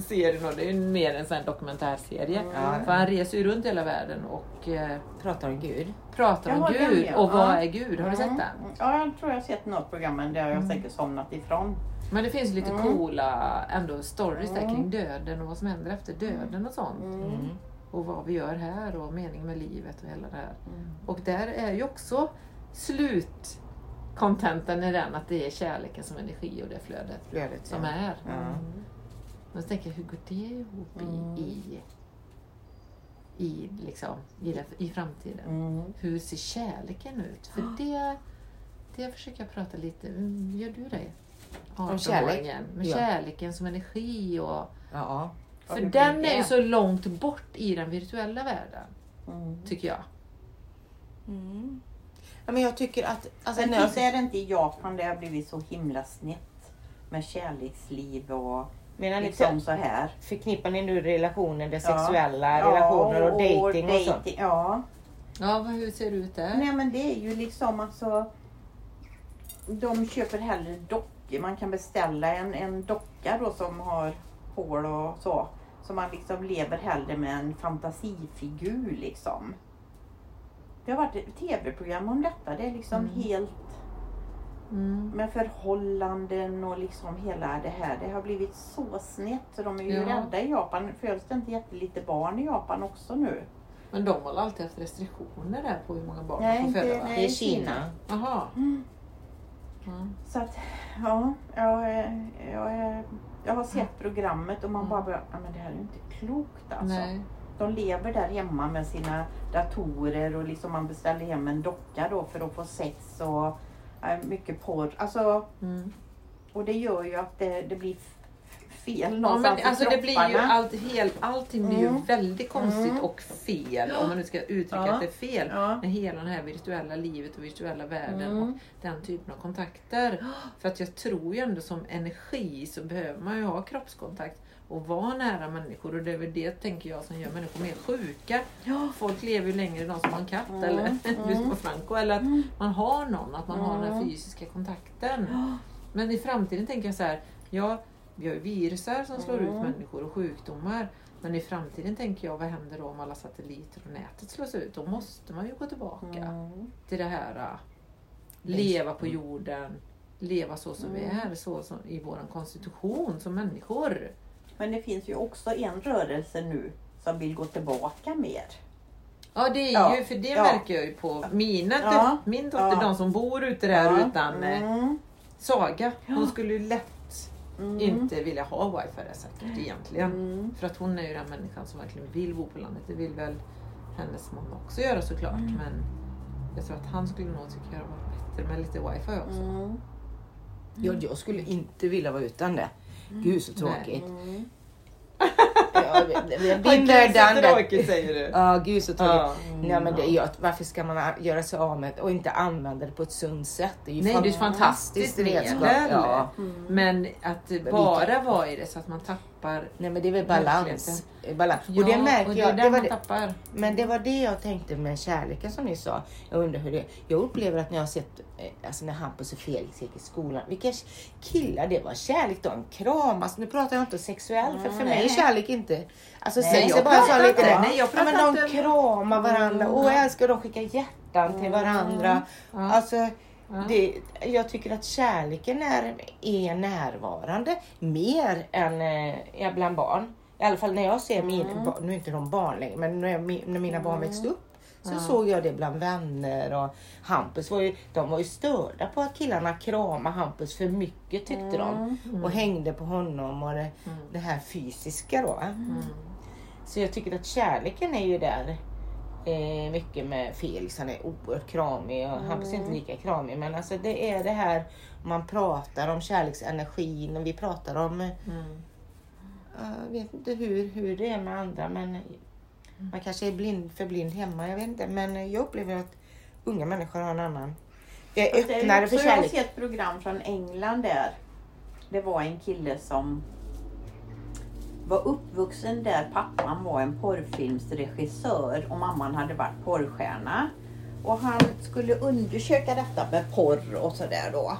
serien. Och det är ju mer en sån här dokumentärserie. Mm. Ja. För han reser ju runt hela världen och eh, pratar om Gud. Pratar om Gud. Den, ja. Och vad är Gud? Har mm. du sett den? Ja, jag tror jag har sett något program, men det har jag mm. säkert somnat ifrån. Men det finns lite mm. coola ändå stories där kring döden och vad som händer efter döden och sånt. Mm. Mm. Och vad vi gör här och mening med livet och hela det här. Mm. Och där är ju också slutkontenten i den, att det är kärleken som energi och det flödet, flödet som ja. är. Mm. Mm. Men så tänker jag, hur går det ihop mm. i, i, liksom, i, det, i framtiden? Mm. Hur ser kärleken ut? För det, det försöker jag prata lite, gör du det? Om kärlek. Med kärleken ja. som energi och... Ja. För den är ju så långt bort i den virtuella världen, mm. tycker jag. Mm. Ja, men jag tycker att... Alltså, men jag... är det inte i Japan där det har blivit så himla snett med kärleksliv och menar liksom ni, så här. Förknippar ni nu relationer, det sexuella ja. relationer och, och dating och, och sånt? Ja. Ja, vad, hur ser det ut där? Nej, men det är ju liksom alltså... De köper hellre dockor. Man kan beställa en, en docka då som har... hål och så. Så man liksom lever hellre med en fantasifigur liksom. Det har varit ett tv-program om detta. Det är liksom mm. helt mm. med förhållanden och liksom hela det här. Det har blivit så snett. Så de är ju ja. rädda i Japan. Föds det inte jättelite barn i Japan också nu? Men de har alltid haft restriktioner där på hur många barn nej, man får föda. Nej, det är Kina. Jaha. Mm. Mm. Så att, ja. Jag är... Jag är Jag har sett programmet och man bara börjar, ja men det här är inte klokt alltså. Nej. De lever där hemma med sina datorer och liksom man beställer hem en docka då för att få sex och äh, mycket porr. Alltså, mm. och det gör ju att det, det blir fel någonstans ja, men, alltså, i det blir ju allt, helt, allting blir ju mm. väldigt konstigt mm. och fel, om man nu ska uttrycka ja. att det är fel. Ja. När hela det här virtuella livet och virtuella världen mm. och den typen av kontakter. För att jag tror ju ändå som energi så behöver man ju ha kroppskontakt och vara nära människor. Och det är väl det, tänker jag, som gör människor mer sjuka. Ja. Folk lever ju längre än de som har en katt mm. eller mm. på Franco. Eller att mm. man har någon, att man mm. har den här fysiska kontakten. Men i framtiden tänker jag så här, jag... vi har ju virusar som slår mm. ut människor och sjukdomar. Men i framtiden tänker jag, vad händer då om alla satelliter och nätet slås ut? Då måste man ju gå tillbaka mm. till det här. Leva på jorden. Leva så som mm. vi är. Så som i vår konstitution som människor. Men det finns ju också en rörelse nu som vill gå tillbaka mer. Ja, det är ja. ju, för det ja. märker jag ju på mina, ja. min dotter, ja. de som bor ute där ja. utan mm. Saga. Hon skulle ju lätt Mm. inte vilja ha wifi där säkert egentligen. Mm. För att hon är ju den människan som verkligen vill bo på landet. Det vill väl hennes mamma också göra såklart. Mm. Men jag tror att han skulle nog tycka att det var bättre med lite wifi också. Mm. Mm. Ja, jag skulle inte vilja vara utan det. Mm. Gud så tråkigt. Mm. Ja, det, det, det, det är så tråkigt säger du. Ja, gud så tråkigt. Mm. Nej, men det är ju att varför ska man göra sig av med och inte använda det på ett sunt sätt? Det är ju Nej, fan, det är fantastiskt redskap. Ja. Mm. Men att bara vara i det så att man tappar. Nej, men det är väl balans. balans. Ja, och det märker och det jag. Det var det, men det var det jag tänkte med kärleken som ni sa. Jag undrar hur det. Jag upplever att när jag har sett, alltså när Hampus och Felix gick i skolan, vilka killar det var, kärlek de kramas. Nu pratar jag inte sexuellt, mm, för för nej. mig är kärlek inte. Alltså nej, sex är bara så lite det. Nej, jag pratar ja, men de inte. Kramar varandra. Åh, mm. jag älskar, de skickar hjärtan mm. till varandra. Mm. Alltså, mm. Det, jag tycker att kärleken är, är närvarande mer än eh, bland barn. I alla fall när jag ser mina mm. barn, nu är inte de barn längre, men när, jag, när mina mm. barn växte upp så mm. såg jag det bland vänner. Och Hampus var ju, de var ju störda på att killarna kramade Hampus för mycket tyckte mm. de. Och hängde på honom och det, mm. det här fysiska då. Mm. Så jag tycker att kärleken är ju där eh, mycket med Felix. Han är oerhört kramig och mm. Hampus är inte lika kramig. Men alltså det är det här, man pratar om kärleksenergin och vi pratar om... Mm. Jag vet inte hur, hur det är med andra, men man kanske är blind för blind hemma, jag vet inte. Men jag upplever att unga människor har en annan. Jag är öppnare för kärlek. Jag har sett ett program från England där. Det var en kille som var uppvuxen där pappan var en porrfilmsregissör och mamman hade varit porrstjärna. Och han skulle undersöka detta med porr och sådär då.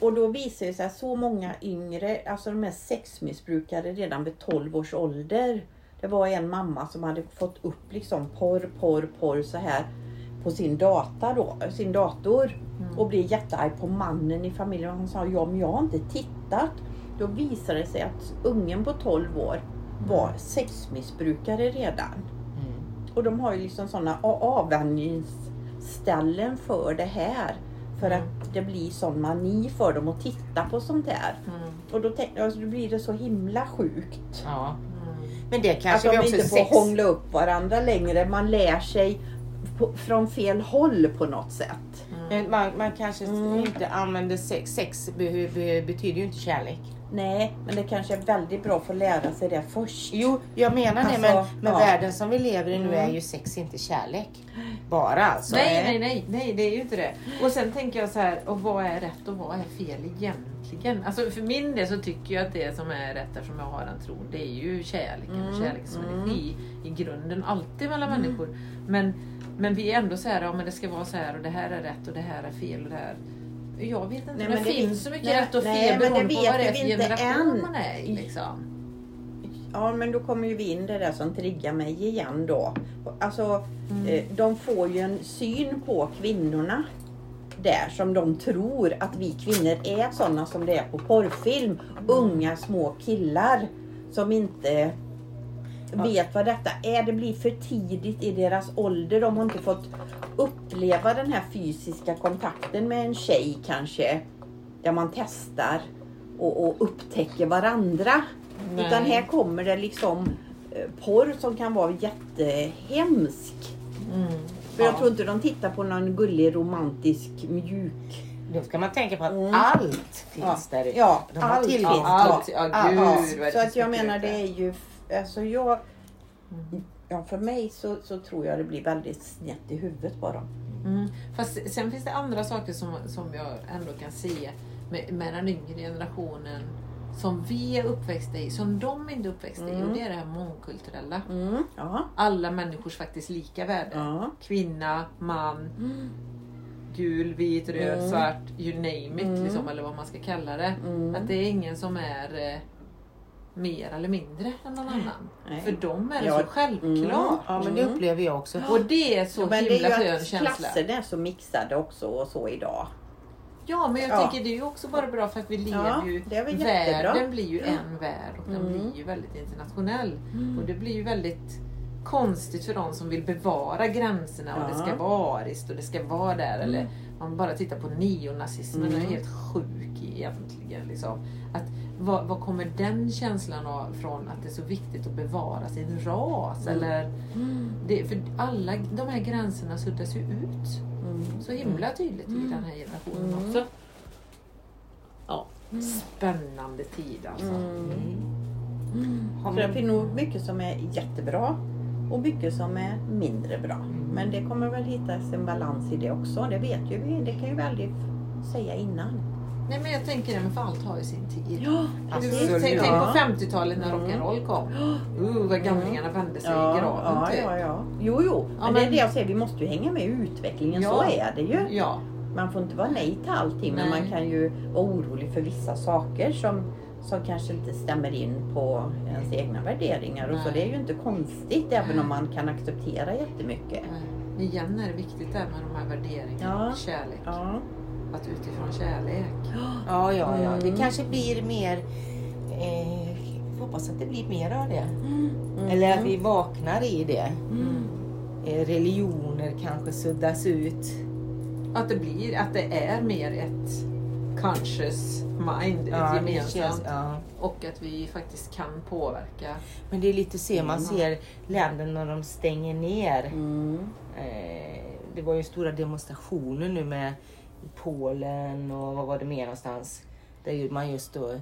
Och då visar det sig att så många yngre, alltså de är sexmissbrukare redan vid tolv års ålder. Det var en mamma som hade fått upp liksom porr, porr, porr så här på sin data då, sin dator. Mm. Och blev jättearg på mannen i familjen. Han sa, ja men jag har inte tittat. Då visade det sig att ungen på tolv år var sexmissbrukare redan. Mm. Och de har ju liksom sådana avvänjningsställen för det här. För att det blir sån mani för dem att titta på sånt där. Mm. Och då, alltså, då blir det så himla sjukt. Ja. Mm. Men det kanske att de inte får sex... hångla upp varandra längre. Man lär sig på, från fel håll på något sätt. Mm. Men man, man kanske mm. inte använder sex. Sex be, be, betyder ju inte kärlek. Nej, men det kanske är väldigt bra för att lära sig det först. Jo, jag menar alltså, det, men, men ja. världen som vi lever i nu är ju sex inte kärlek. Bara alltså. Nej, nej, nej, nej, det är ju inte det. Och sen tänker jag så här, och vad är rätt och vad är fel egentligen? Alltså för min del så tycker jag att det som är rätt eftersom jag har en tro, det är ju kärleken mm. och kärleksenergi mm. i grunden alltid mellan mm. människor. Men, men vi är ändå så här, ja men det ska vara så här och det här är rätt och det här är fel och det här. Jag vet inte, nej, men det, det finns så mycket nej, rätt och fel nej, men det vet det vi inte än. Man är, liksom. Ja, men då kommer ju vi in det där som triggar mig igen då. Alltså, mm. de får ju en syn på kvinnorna där som de tror att vi kvinnor är sådana som det är på porrfilm. Mm. Unga små killar som inte ja. vet vad detta är. Det blir för tidigt i deras ålder. De har inte fått uppleva den här fysiska kontakten med en tjej kanske. Där man testar och, och upptäcker varandra. Nej. Utan här kommer det liksom porr som kan vara jättehemsk. Mm. För ja. jag tror inte de tittar på någon gullig romantisk mjuk. Då ska man tänka på att mm. allt finns ja. där ute. Ja, de allt finns. Ja, allt. Ja, gud, ja. Så, så att jag menar det är ju... Alltså jag... Mm. Ja, för mig så, så tror jag det blir väldigt snett i huvudet bara. Mm. Fast sen finns det andra saker som, som jag ändå kan se med, med den yngre generationen som vi är uppväxta i, som de inte uppväxta mm. i. Och det är det här mångkulturella. Mm. Alla människors faktiskt lika värde. Mm. Kvinna, man, mm. gul, vit, röd, mm. svart, you name it, mm. liksom, eller vad man ska kalla det. Mm. Att det är ingen som är eh, mer eller mindre än någon annan. Nej. För dem är det ja. så självklart. Mm. Ja, men det upplever jag också. Och det är så ja, men himla skön känsla. Klasserna är så mixade också och så idag. Ja, men jag ja. tänker det är ju också bara bra för att vi lever ja, ju världen, den blir ju ja. en värld och den mm. blir ju väldigt internationell. Mm. Och det blir ju väldigt konstigt för de som vill bevara gränserna ja. och det ska vara ariskt och det ska vara där. Mm. Eller man bara tittar på neonazismen mm. och är helt sjuk egentligen. Liksom. Att, vad, vad kommer den känslan av, från att det är så viktigt att bevara sin ras? Mm. Eller, mm. Det, för alla de här gränserna suddas ju ut. Mm. Så himla tydligt mm. i den här generationen mm. också. Ja. Mm. Spännande tid alltså. Mm. Mm. Mm. Det finns nog mycket som är jättebra och mycket som är mindre bra. Mm. Men det kommer väl hittas en balans i det också. Det vet ju vi. Det kan ju väldigt säga innan. Nej, men jag tänker det, för allt har ju sin tid. Ja, alltså, tänk, tänk på femtiotalet när mm. rock'n'roll kom. Uh, vad gamlingarna mm. vände sig ja, i graven. Ja, typ. ja, ja. Jo, jo. Ja, men det är det jag säger. Vi måste ju hänga med i utvecklingen. Ja. Så är det ju. Ja. Man får inte vara nej till allting. Nej. Men man kan ju vara orolig för vissa saker som, som kanske inte stämmer in på ens egna värderingar. Och så det är ju inte konstigt, även om man kan acceptera jättemycket. Nej. Igen är det viktigt där med de här värderingarna ja. och kärlek. Ja. Att utifrån kärlek. Ja, ja, ja. Det kanske blir mer... Eh, hoppas att det blir mer av det. Mm. Mm. Eller att vi vaknar i det. Mm. Eh, religioner kanske suddas ut. Att det blir, att det är mer ett conscious mind. Ja, ett gemensamt. Ja. Och att vi faktiskt kan påverka. Men det är lite så man ser länder när de stänger ner. Mm. Eh, det var ju stora demonstrationer nu med... Polen och vad var det mer någonstans där gjorde man just då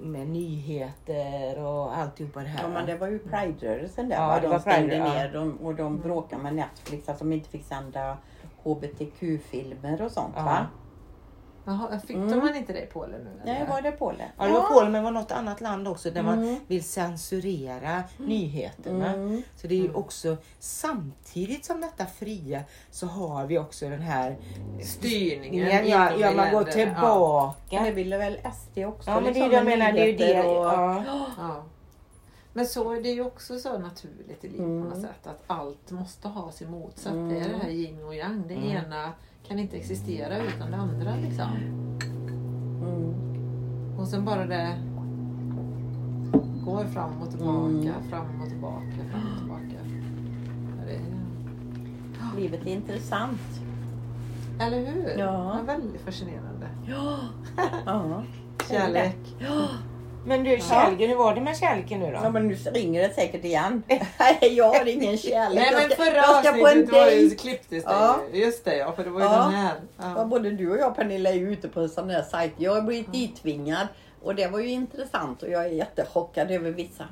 med nyheter och alltihopa det här. Ja, men det var ju Pride-rörelsen där. Ja, va? Det de var Pride, ja. ner de, och de bråkade med Netflix att de inte fick sända H B T Q-filmer och sånt, ja. va? Jaha, fick mm. man inte det i Polen nu? Eller? Nej, var det Polen? Ja, det var Polen, men var något annat land också där mm. man vill censurera mm. nyheterna. Mm. Så det är ju också, samtidigt som detta fria, så har vi också den här styrningen. Ja, ja, ja, man går tillbaka. Ja. Men det ville väl S D också? Ja, men det jag menar, det är ju det. Och... Ja. Ja. Men så är det ju också så naturligt i livet mm. på något sätt. Att allt måste ha sin motsats. Mm. Det är det här yin och yang. Det mm. ena... kan inte existera utan det andra liksom. Mm. Och sen bara det går fram och tillbaka, mm. fram och tillbaka, fram och tillbaka. Det är... Livet är intressant. Eller hur? Ja. Det är väldigt fascinerande. Ja. Ja. Kärlek. Ja. Men du, kärleken, hur var det med kärleken nu då? Ja, men nu ringer det säkert igen. Jag har ingen kärlek. Nej, men förra avsnittet var ju klipptes ja. Just det, ja, för det var ju ja. den här. Ja. Ja, både du och jag, Pernilla, är ute på en sån här sajt. Jag har blivit ditvingad och det var ju intressant och jag är jättechockad över vissa.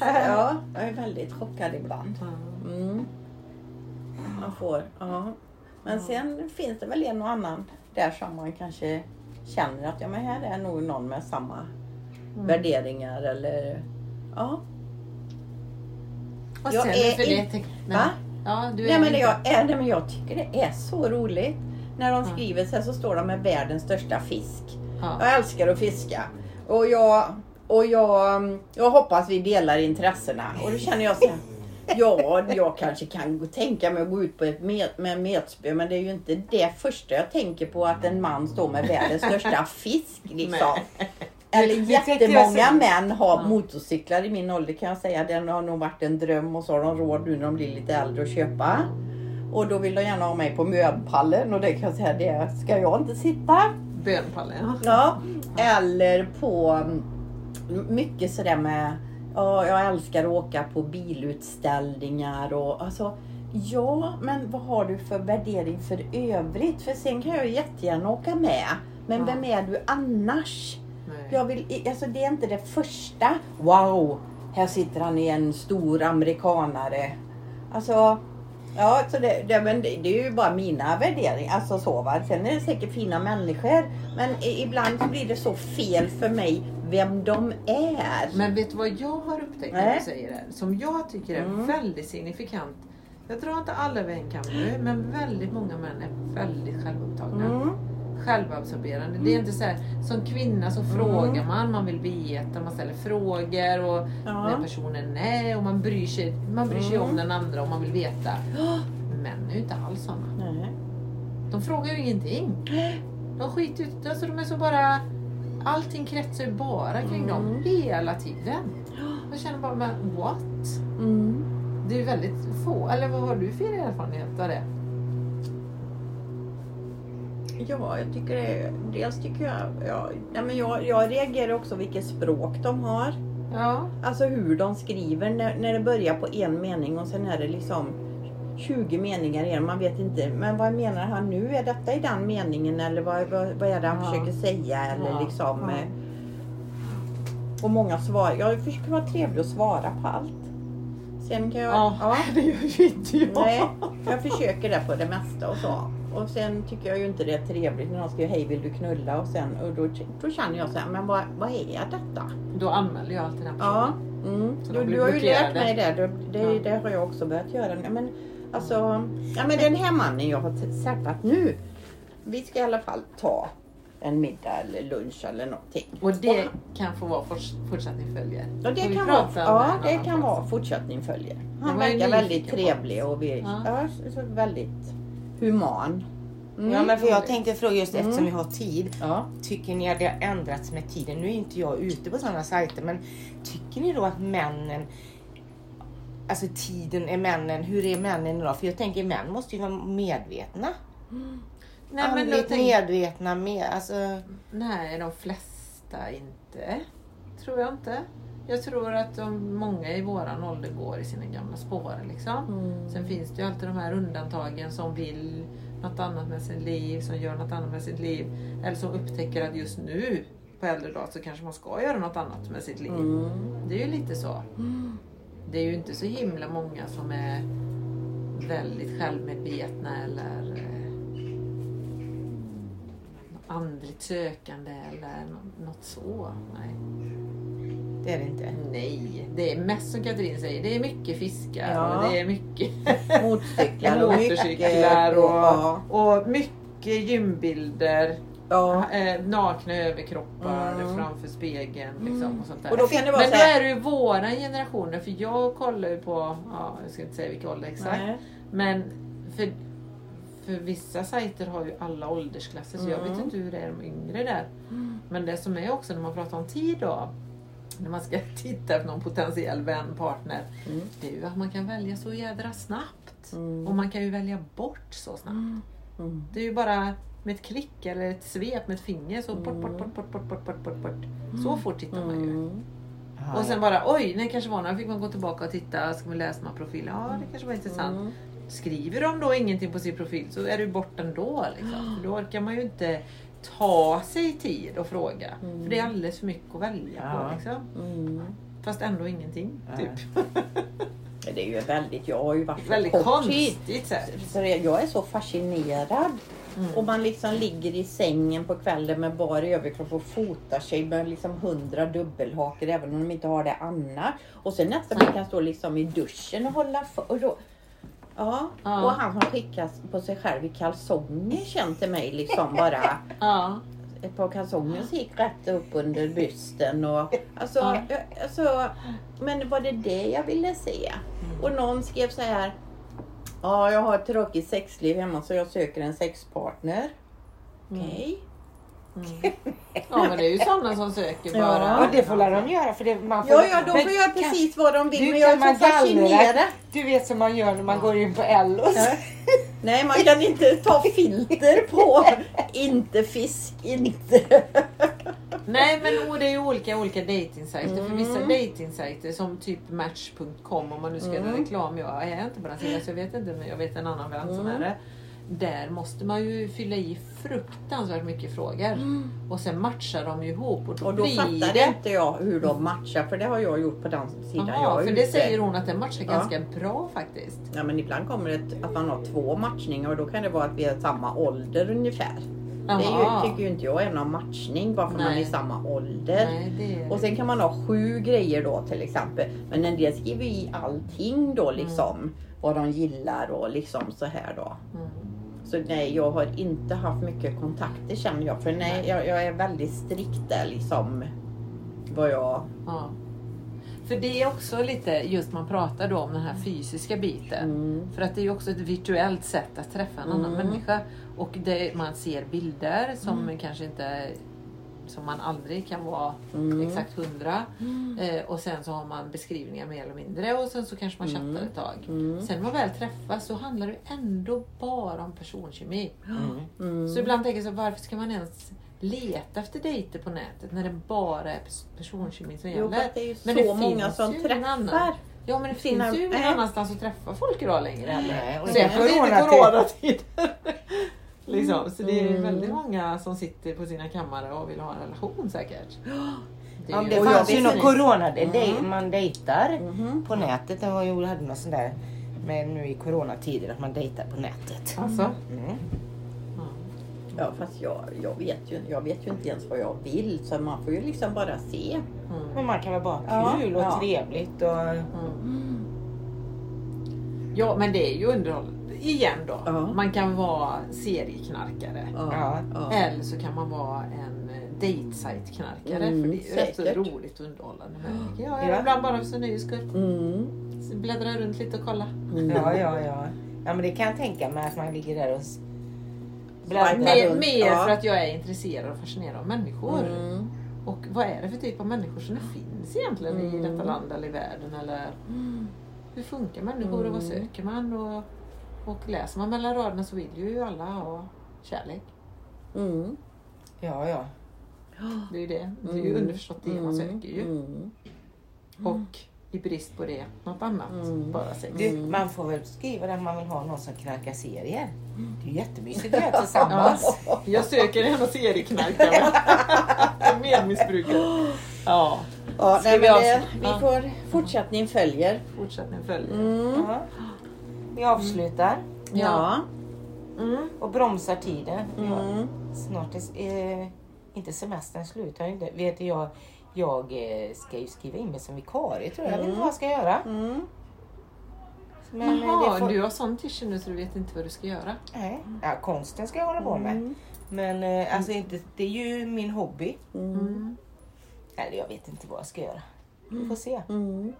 Ja, jag är väldigt chockad ibland. Mm. Man får, ja. Men sen finns det väl en och annan där som man kanske känner att ja, men här är nog någon med samma... Mm. värderingar eller ja. Och sen jag är för det tyck- nej. Va? Ja, du är nej, men det jag är det men jag tycker det är så roligt när de skriver så här, så står de med världens största fisk. Ja. Jag älskar att fiska och jag och jag jag hoppas vi delar intressena och då känner jag så här, ja, jag kanske kan gå, tänka mig att gå ut på ett med, med metspö, men det är ju inte det första jag tänker på, att en man står med världens största fisk liksom. Nej. Eller jättemånga män har ja. motorcyklar i min ålder, kan jag säga. Den har nog varit en dröm och så har de råd nu när de blir lite äldre att köpa. Och då vill de gärna ha mig på mönpallen och det kan jag säga, det ska jag inte sitta. Bönpallen. Ja, eller på mycket sådär med, ja, jag älskar att åka på bilutställningar och alltså... Ja, men vad har du för värdering för övrigt? För sen kan jag jättegärna åka med, men vem är du annars? Jag vill, alltså det är inte det första. Wow, här sitter han i en stor amerikanare. Alltså, ja, så det, det, men det, det är ju bara mina värderingar. Alltså så va. Sen är det säkert fina människor. Men ibland så blir det så fel för mig vem de är. Men vet du vad jag har upptäckt när du säger det? Som jag tycker är mm. väldigt signifikant Jag tror inte alla är vänkamper, men väldigt många män är väldigt självupptagna. Mm. Självabsorberande. Det är inte så här, som kvinna så frågar mm. man, man vill veta, man ställer frågor och ja. Den personen är och man bryr sig, man bryr sig mm. om den andra och man vill veta. Män är ju inte alls sådana. Nej. De frågar ju ingenting. De skiter ut, alltså de är så bara, allting kretsar ju bara kring mm. dem hela tiden. Jag känner bara, men what? Mm. Det är ju väldigt få, eller vad har du för erfarenhet av det? Ja, jag tycker det, dels tycker jag, ja, ja, men jag, jag reagerar också vilket språk de har. Ja. Alltså hur de skriver, när, när det börjar på en mening och sen är det liksom tjugo meningar igen, man vet inte, men vad menar han nu? Är detta i den meningen eller vad, vad, vad är det han ja. Försöker säga? Eller ja. Liksom, ja. Och många svar, jag försöker vara trevlig och svara på allt. Sen kan jag, ja, ja. Det gör ju inte jag. Nej, jag försöker det på det mesta och så. Och sen tycker jag ju inte det är trevligt när någon skriver hej vill du knulla och sen och då, då känner jag så här, men vad, vad är detta? Då anmäler jag alltid den här personen. Ja, mm. du, du har ju lärt mig det, det, det, det har jag också börjat göra. Men alltså, ja men den här mannen jag har träffat nu, vi ska i alla fall ta en middag eller lunch eller någonting. Och det och, kan få vara fortsättning följer. Ja, det kan vara, ja, det kan vara fortsättning följer. Han verkar väldigt trevlig och vi, ja. Ja, så väldigt human. Mm. Ja, men för jag tänkte fråga just mm. eftersom vi har tid. Ja. Tycker ni att det har ändrats med tiden? Nu är inte jag ute på sådana sajter, men tycker ni då att männen, alltså tiden är männen, hur är männen idag? För jag tänker män måste ju vara medvetna. Mm. Nej, men lite tänk... medvetna med, alltså... Nej, de flesta inte. Tror jag inte. Jag tror att de, många i våran ålder går i sina gamla spår liksom. Mm. Sen finns det ju alltid de här undantagen som vill något annat med sitt liv, som gör något annat med sitt liv. Eller som upptäcker att just nu på äldre dag så kanske man ska göra något annat med sitt liv. Mm. Det är ju lite så. Mm. Det är ju inte så himla många som är väldigt självmedvetna eller eh, andligt sökande eller no- något så. Nej. Det är det inte. Nej, det är mest som Katrin säger. Det är mycket fiskar ja. Och det är mycket motorcyklar och, motorcyklar och, ja. Och mycket gymbilder. Ja. Nakna överkroppar mm. framför spegeln liksom, och sånt där. Och då kan det vara men så här... det är ju våra generationer. För jag kollar ju på, ja, jag ska inte säga vilka ålder exakt. Nej. Men för, för vissa sajter har ju alla åldersklasser. Så mm. jag vet inte hur det är de yngre där. Mm. Men det som är också när man pratar om tid då. När man ska titta på någon potentiell vän, partner. Mm. Det är ju att man kan välja så jädra snabbt. Mm. Och man kan ju välja bort så snabbt. Mm. Mm. Det är ju bara med ett klick eller ett svep med ett finger. Så bort, bort, bort, bort, bort, bort, bort, bort, bort. Mm. Så fort tittar man ju. Mm. Och sen bara, oj, nej kanske var någon. Fick man gå tillbaka och titta. Ska man läsa några profiler? Ja, det kanske var intressant. Mm. Skriver de då ingenting på sin profil så är du bort ändå. Liksom. Då orkar man ju inte... ta sig tid och fråga. Mm. För det är alldeles för mycket att välja ja. På. Liksom. Mm. Fast ändå ingenting. Ja. Typ. Det är ju väldigt... Jag har ju varit väldigt konstigt. Så jag är så fascinerad. Mm. Och man liksom ligger i sängen på kvällen med bara överkropp och fotar sig med liksom hundra dubbelhaker. Även om de inte har det annars. Och sen nästa man kan stå liksom i duschen och hålla för... Och då, ja. Ja, och han har skickat på sig själv i kalsonger kände mig liksom bara. Ja. Ett par kalsonger så gick rätt upp under bysten och alltså, ja. Alltså men var det det jag ville se? Mm. Och någon skrev så här: ja, jag har ett tråkigt sexliv hemma så jag söker en sexpartner. Mm. Okej. Mm. Ja, men det är ju sådana som söker bara. Ja, och det får de göra för det, man får, ja, ja, de får göra precis kan, vad de vill. Men jag är så fascinerad. Du vet som man gör när man ja. Går in på Ellos. Nej, man kan inte ta filter på. Inte fisk, inte. Nej, men och det är ju olika, olika dejtingsajter. Mm. För vissa dejtingsajter som typ match punkt com. Om man nu ska göra mm. reklam. Jag är inte på den sidan så jag vet inte. Men jag vet en annan vän mm. som är det. Där måste man ju fylla i fruktansvärt mycket frågor. Mm. Och sen matchar de ju ihop. Och då, och då blir fattar det... inte jag hur de matchar. För det har jag gjort på den sidan. Aha, jag är för ute. Det säger hon att den matchar ja. Ganska bra faktiskt. Ja, men ibland kommer det att man har två matchningar. Och då kan det vara att vi är samma ålder ungefär. Aha. Det tycker ju inte jag är någon matchning bara för Nej. Man är i samma ålder. Nej, det är... Och sen kan man ha sju grejer då till exempel. Men en del skriver i allting då liksom. Mm. Vad de gillar och liksom så här då. Mm. Så nej, jag har inte haft mycket kontakter känner jag. För nej, jag, jag är väldigt strikt där liksom. Vad jag... Ja. För det är också lite, just man pratar då om den här fysiska biten. Mm. För att det är ju också ett virtuellt sätt att träffa en mm. annan människa. Och det, man ser bilder som mm. kanske inte... som man aldrig kan vara mm. exakt hundra. Mm. Eh, och sen så har man beskrivningar mer eller mindre. Och sen så kanske man chattar mm. ett tag. Mm. Sen när man väl träffas så handlar det ändå bara om personkemi. Mm. Mm. Så ibland tänker jag så, varför ska man ens leta efter dejter på nätet när det bara är personkemi som gäller? Jo, det är ju men så det många som träffar. Ja, men det finns sina... ju ingen annanstans att träffa folk idag längre. Eller? Och så jag får inte coronatider. Liksom. Så det är mm. väldigt många som sitter på sina kammare och vill ha en relation säkert. Det, ja, det fanns ju någon corona, det, det mm. man dejtar mm. på nätet. Det var ju, hade man sån där, men nu i coronatider att man dejtar på nätet. Alltså? Mm. Mm. Ja, fast jag, jag, vet ju, jag vet ju inte ens vad jag vill. Så man får ju liksom bara se. Mm. Men man kan väl bara ha kul ja. Och ja. Trevligt. Och... Mm. Mm. Ja, men det är ju underhållande. Igen då. Uh-huh. Man kan vara serieknarkare. Uh-huh. Uh-huh. Eller så kan man vara en datesite-knarkare. Mm, för det är säkert. Så roligt och underhållande. Uh-huh. Ja, jag är ibland bara för så nöjes skull. Mm. Så bläddrar jag runt lite och kollar. Mm. Ja, ja, ja. Ja, men det kan jag tänka mig att man ligger där och bläddrar mer, runt. Mer ja. För att jag är intresserad och fascinerad av människor. Mm. Och vad är det för typ av människor som finns egentligen mm. i detta land eller i världen? Eller mm. hur funkar människor mm. och vad söker man? Och... Och läser man mellan raderna så vill ju alla ha kärlek. Mm. Ja, ja. Det är ju det. Det är ju underförstått det mm. man söker ju. Mm. Och i brist på det, något annat. Mm. Bara du, man får väl skriva där man vill ha någon som knarkar serier. Mm. Det är ju jättemysigt att göra tillsammans. Ja, jag söker en av serieknarkare. Med missbrukare. Ja. Ja nej, men det, vi får fortsättning följer. Fortsättning följer. Mm. Ja. Vi avslutar. Mm. Ja. Mm. Och bromsar tiden. Mm. Snart är eh, inte semestern slutar inte. Vet jag, jag ska ju skriva in mig som vikarie tror jag. Mm. Jag vet inte vad jag ska göra. Mm. Men Jaha, får... du har sån tischer nu så du vet inte vad du ska göra. Nej, ja, konsten ska jag hålla på med. Mm. Men eh, alltså inte, det är ju min hobby. Mm. Eller jag vet inte vad jag ska göra. Vi får se. Mm.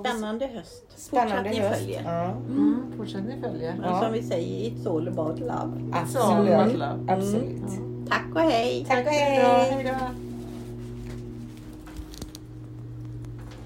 Spännande höst. Spännande fortsättning höst. Följer. Ja. Mm, fortsättning följer. Ja. Och som vi säger, it's all about love. Absolut. Absolut. Mm. Absolut. Mm. Tack och hej. Tack och hej. Hej då.